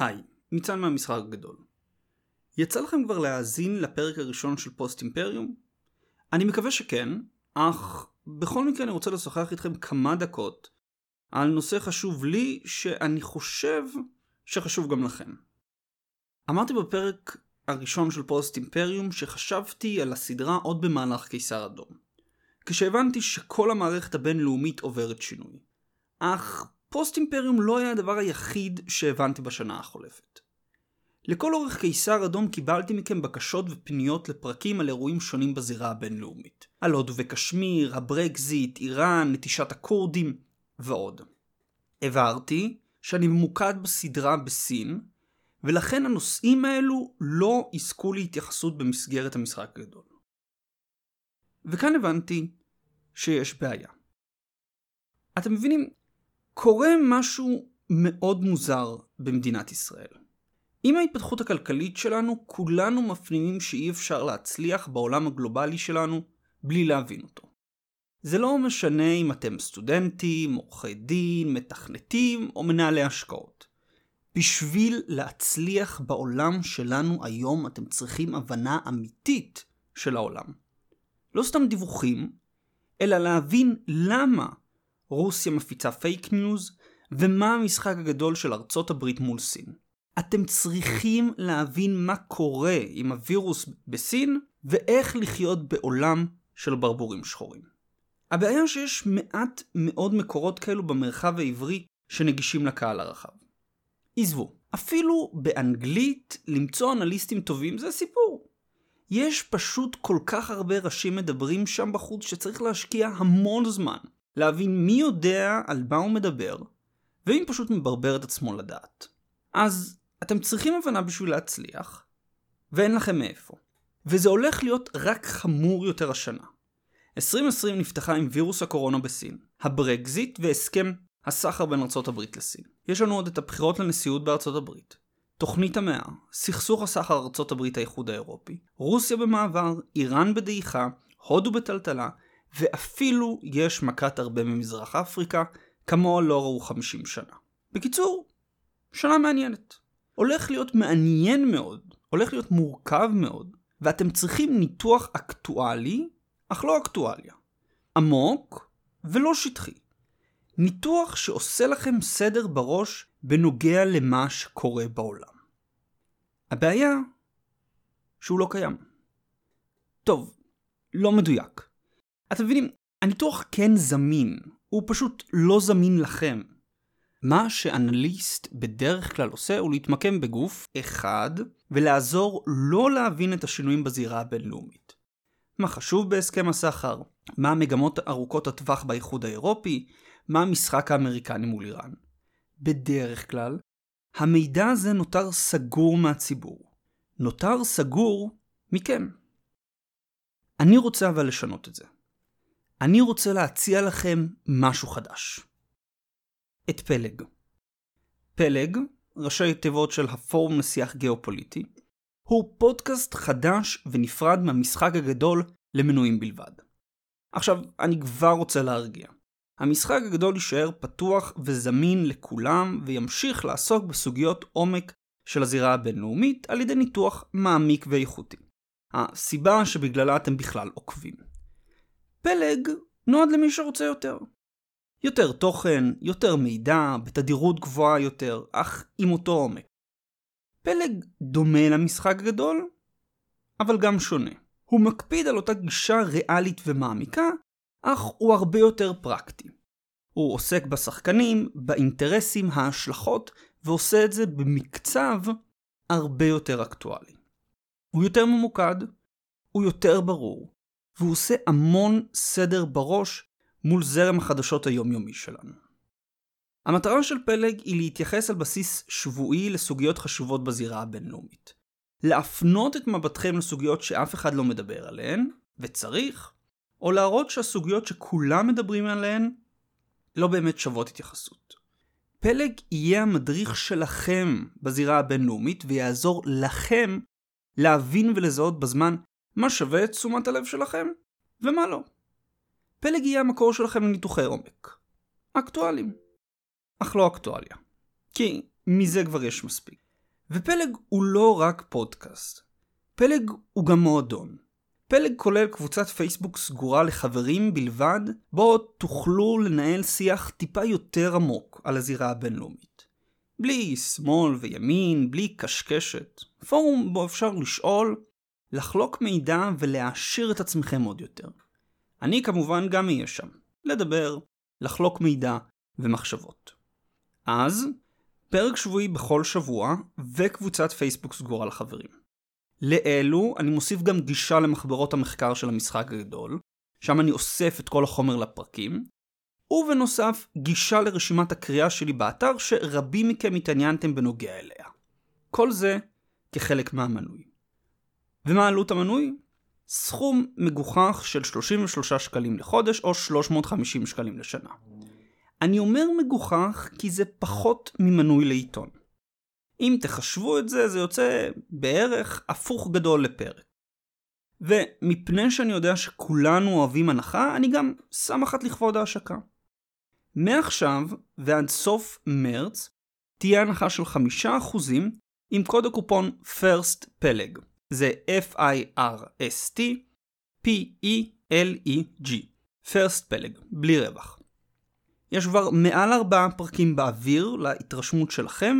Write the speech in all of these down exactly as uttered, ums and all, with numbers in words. היי, ניצן מהמשחק הגדול. יצא לכם כבר להאזין לפרק הראשון של פוסט אימפריום? אני מקווה שכן, אך בכל מקרה אני רוצה לשוחח איתכם כמה דקות על נושא חשוב לי שאני חושב שחשוב גם לכם. אמרתי בפרק הראשון של פוסט אימפריום שחשבתי על הסדרה עוד במהלך קיסר אדום, כשהבנתי שכל המערכת הבינלאומית עוברת שינוי. אך פוסט אימפריום לא היה הדבר היחיד שהבנתי בשנה החולפת. לכל אורך קיסר אדום קיבלתי מכם בקשות ופניות לפרקים על אירועים שונים בזירה הבינלאומית. על הודו וקשמיר, הברקזיט, איראן, נטישת הקורדים ועוד. הבהרתי שאני ממוקד בסדרה בסין, ולכן הנושאים האלו לא עסקו להתייחסות במסגרת המשחק הגדול. וכאן הבנתי שיש בעיה. אתם מבינים? קורה משהו מאוד מוזר במדינת ישראל. עם ההתפתחות הכלכלית שלנו, כולנו מפנימים שאי אפשר להצליח בעולם הגלובלי שלנו בלי להבין אותו. זה לא משנה אם אתם סטודנטים, עורכי דין, מתכנתים או מנהלי השקעות. בשביל להצליח בעולם שלנו היום אתם צריכים הבנה אמיתית של העולם. לא סתם דיווחים, אלא להבין למה רוסיה מפיצה פייק ניוז, ומה המשחק הגדול של ארצות הברית מול סין. אתם צריכים להבין מה קורה עם הווירוס בסין, ואיך לחיות בעולם של ברבורים שחורים. הבעיה שיש מעט מאוד מקורות כאלו במרחב העברי שנגישים לקהל הרחב. עזבו, אפילו באנגלית למצוא אנליסטים טובים זה סיפור. יש פשוט כל כך הרבה ראשים מדברים שם בחוץ שצריך להשקיע המון זמן. להבין מי יודע על מה הוא מדבר, ואם פשוט מברבר את עצמו לדעת. אז אתם צריכים הבנה בשביל להצליח, ואין לכם מאיפה. וזה הולך להיות רק חמור יותר השנה. עשרים עשרים נפתחה עם וירוס הקורונה בסין, הברקזיט והסכם הסחר בין ארצות הברית לסין. יש לנו עוד את הבחירות לנשיאות בארצות הברית, תוכנית המאה, סכסוך הסחר ארצות הברית האיחוד האירופי, רוסיה במעבר, איראן בדעיכה, הודו בטלטלה, ואפילו יש מכת הרבה ממזרח אפריקה, כמו לא ראו חמישים שנה. בקיצור, שנה מעניינת. הולך להיות מעניין מאוד, הולך להיות מורכב מאוד, ואתם צריכים ניתוח אקטואלי, אך לא אקטואליה. עמוק ולא שטחי. ניתוח שעושה לכם סדר בראש בנוגע למה שקורה בעולם. הבעיה שהוא לא קיים. טוב, לא מדויק. אתם מבינים, הניתוח כן זמין, הוא פשוט לא זמין לכם. מה שאנליסט בדרך כלל עושה הוא להתמקם בגוף אחד ולעזור לא להבין את השינויים בזירה הבינלאומית. מה חשוב בהסכם הסחר, מה המגמות ארוכות הטווח באיחוד האירופי, מה המשחק האמריקני מול איראן. בדרך כלל, המידע הזה נותר סגור מהציבור. נותר סגור מכם. אני רוצה אבל לשנות את זה. אני רוצה להציע לכם משהו חדש. את פל"ג. פל"ג, ראשי תיבות של הפורום לשיח גיאופוליטי, הוא פודקאסט חדש ונפרד מהמשחק הגדול למנויים בלבד. עכשיו, אני כבר רוצה להרגיע. המשחק הגדול יישאר פתוח וזמין לכולם וימשיך לעסוק בסוגיות עומק של הזירה הבינלאומית על ידי ניתוח מעמיק ואיכותי. הסיבה שבגללה אתם בכלל עוקבים. פל"ג נועד למי שרוצה יותר. יותר תוכן, יותר מידע, בתדירות גבוהה יותר, אך עם אותו עומק. פל"ג דומה למשחק גדול, אבל גם שונה. הוא מקפיד על אותה גישה ריאלית ומעמיקה, אך הוא הרבה יותר פרקטי. הוא עוסק בשחקנים, באינטרסים, ההשלכות, ועושה את זה במקצב הרבה יותר אקטואלי. הוא יותר ממוקד, הוא יותר ברור. והוא עושה המון סדר בראש מול זרם החדשות היומיומי שלנו. המטרה של פל"ג היא להתייחס על בסיס שבועי לסוגיות חשובות בזירה הבינלאומית. להפנות את מבטכם לסוגיות שאף אחד לא מדבר עליהן, וצריך, או להראות שהסוגיות שכולם מדברים עליהן לא באמת שוות התייחסות. פל"ג יהיה המדריך שלכם בזירה הבינלאומית ויעזור לכם להבין ולזהות בזמן מה שווה את תשומת הלב שלכם, ומה לא. פל"ג יהיה המקור שלכם לניתוחי עומק. אקטואלים. אך לא אקטואליה. כי מזה כבר יש מספיק. ופלג הוא לא רק פודקאסט. פלג הוא גם מועדון. פלג כולל קבוצת פייסבוק סגורה לחברים בלבד, בו תוכלו לנהל שיח טיפה יותר עמוק על הזירה הבינלאומית. בלי שמאל וימין, בלי קשקשת. פורום בו אפשר לשאול, לחלוק מידע ולהעשיר את עצמכם עוד יותר. אני כמובן גם אהיה שם. לדבר, לחלוק מידע ומחשבות. אז, פרק שבועי בכל שבוע וקבוצת פייסבוק סגורה לחברים. לאלו אני מוסיף גם גישה למחברות המחקר של המשחק הגדול, שם אני אוסף את כל החומר לפרקים, ובנוסף גישה לרשימת הקריאה שלי באתר שרבים מכם התעניינתם בנוגע אליה. כל זה כחלק מהמנוי. ומה עלות המנוי? סכום מגוחך של שלושים ושלושה שקלים לחודש או שלוש מאות וחמישים שקלים לשנה. אני אומר מגוחך כי זה פחות ממנוי לעיתון. אם תחשבו את זה, זה יוצא בערך הפוך גדול לפרק. ומפני שאני יודע שכולנו אוהבים הנחה, אני גם שם אחת לכבוד ההשקה. מעכשיו ועד סוף מרץ תהיה הנחה של חמישה אחוזים עם קוד הקופון firstpeleg. זה F I R S T P E L E G. firstpeleg, בלי רווח. יש כבר מעל ארבעה פרקים באוויר להתרשמות שלכם,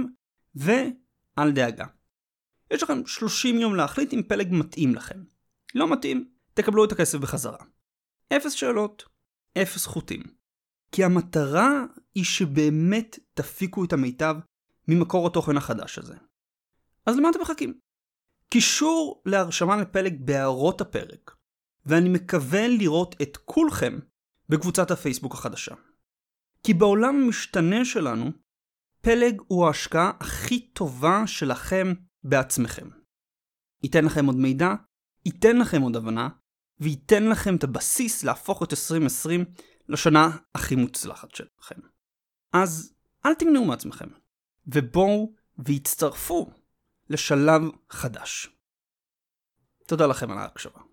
ועל דאגה. יש לכם שלושים יום להחליט אם פלג מתאים לכם. לא מתאים, תקבלו את הכסף בחזרה. אפס שאלות, אפס חוטים. כי המטרה היא שבאמת תפיקו את המיטב ממקור התוכן החדש הזה. אז למה אתם מחכים? קישור להרשמה לפלג בהערות הפרק, ואני מקווה לראות את כולכם בקבוצת הפייסבוק החדשה. כי בעולם המשתנה שלנו, פלג הוא ההשקעה הכי טובה שלכם בעצמכם. ייתן לכם עוד מידע, ייתן לכם עוד הבנה, וייתן לכם את הבסיס להפוך את עשרים עשרים לשנה הכי מוצלחת שלכם. אז אל תמנעו מעצמכם, ובואו והצטרפו לשלב חדש. תודה לכם על ההקשבה.